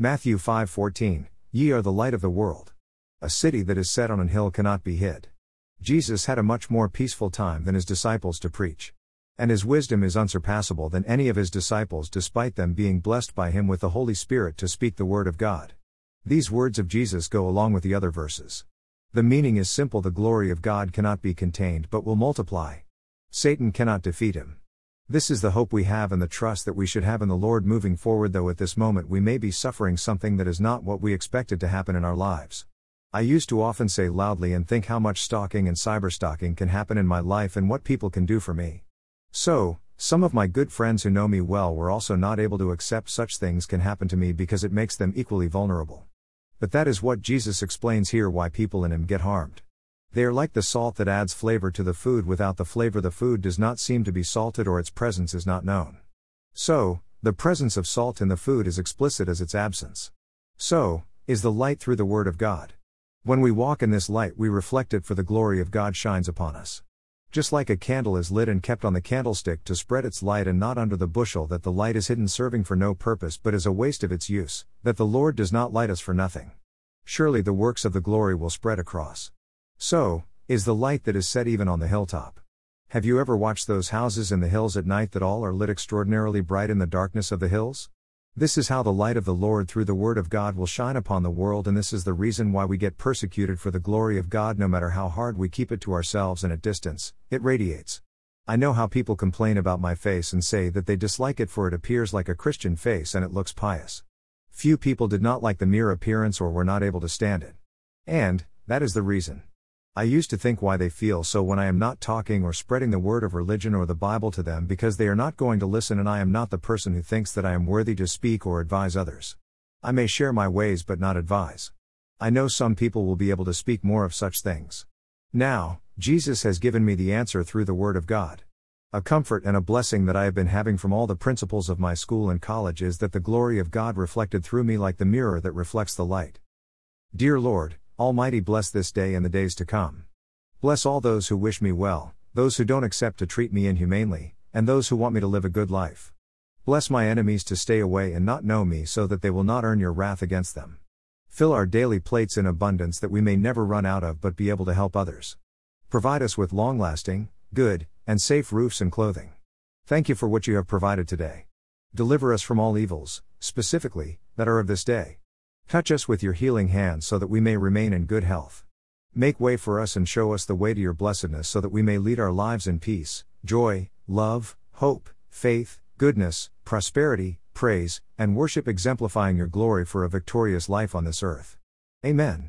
Matthew 5:14, Ye are the light of the world. A city that is set on an hill cannot be hid. Jesus had a much more peaceful time than his disciples to preach. And his wisdom is unsurpassable than any of his disciples, despite them being blessed by him with the Holy Spirit to speak the word of God. These words of Jesus go along with the other verses. The meaning is simple: the glory of God cannot be contained but will multiply. Satan cannot defeat him. This is the hope we have and the trust that we should have in the Lord moving forward, though at this moment we may be suffering something that is not what we expected to happen in our lives. I used to often say loudly and think how much stalking and cyberstalking can happen in my life and what people can do for me. So, some of my good friends who know me well were also not able to accept such things can happen to me because it makes them equally vulnerable. But that is what Jesus explains here, why people in him get harmed. They are like the salt that adds flavor to the food. Without the flavor, the food does not seem to be salted, or its presence is not known. So, the presence of salt in the food is explicit as its absence. So is the light through the Word of God. When we walk in this light, we reflect it, for the glory of God shines upon us. Just like a candle is lit and kept on the candlestick to spread its light, and not under the bushel, that the light is hidden, serving for no purpose but is a waste of its use, that the Lord does not light us for nothing. Surely the works of the glory will spread across. So is the light that is set even on the hilltop. Have you ever watched those houses in the hills at night that all are lit extraordinarily bright in the darkness of the hills? This is how the light of the Lord through the Word of God will shine upon the world, and this is the reason why we get persecuted for the glory of God. No matter how hard we keep it to ourselves and at distance, it radiates. I know how people complain about my face and say that they dislike it, for it appears like a Christian face and it looks pious. Few people did not like the mere appearance or were not able to stand it. And that is the reason. I used to think why they feel so when I am not talking or spreading the word of religion or the Bible to them, because they are not going to listen, and I am not the person who thinks that I am worthy to speak or advise others. I may share my ways but not advise. I know some people will be able to speak more of such things. Now, Jesus has given me the answer through the Word of God. A comfort and a blessing that I have been having from all the principles of my school and college is that the glory of God reflected through me like the mirror that reflects the light. Dear Lord Almighty, bless this day and the days to come. Bless all those who wish me well, those who don't accept to treat me inhumanely, and those who want me to live a good life. Bless my enemies to stay away and not know me, so that they will not earn your wrath against them. Fill our daily plates in abundance, that we may never run out of but be able to help others. Provide us with long-lasting, good, and safe roofs and clothing. Thank you for what you have provided today. Deliver us from all evils, specifically, that are of this day. Touch us with your healing hand so that we may remain in good health. Make way for us and show us the way to your blessedness, so that we may lead our lives in peace, joy, love, hope, faith, goodness, prosperity, praise, and worship, exemplifying your glory for a victorious life on this earth. Amen.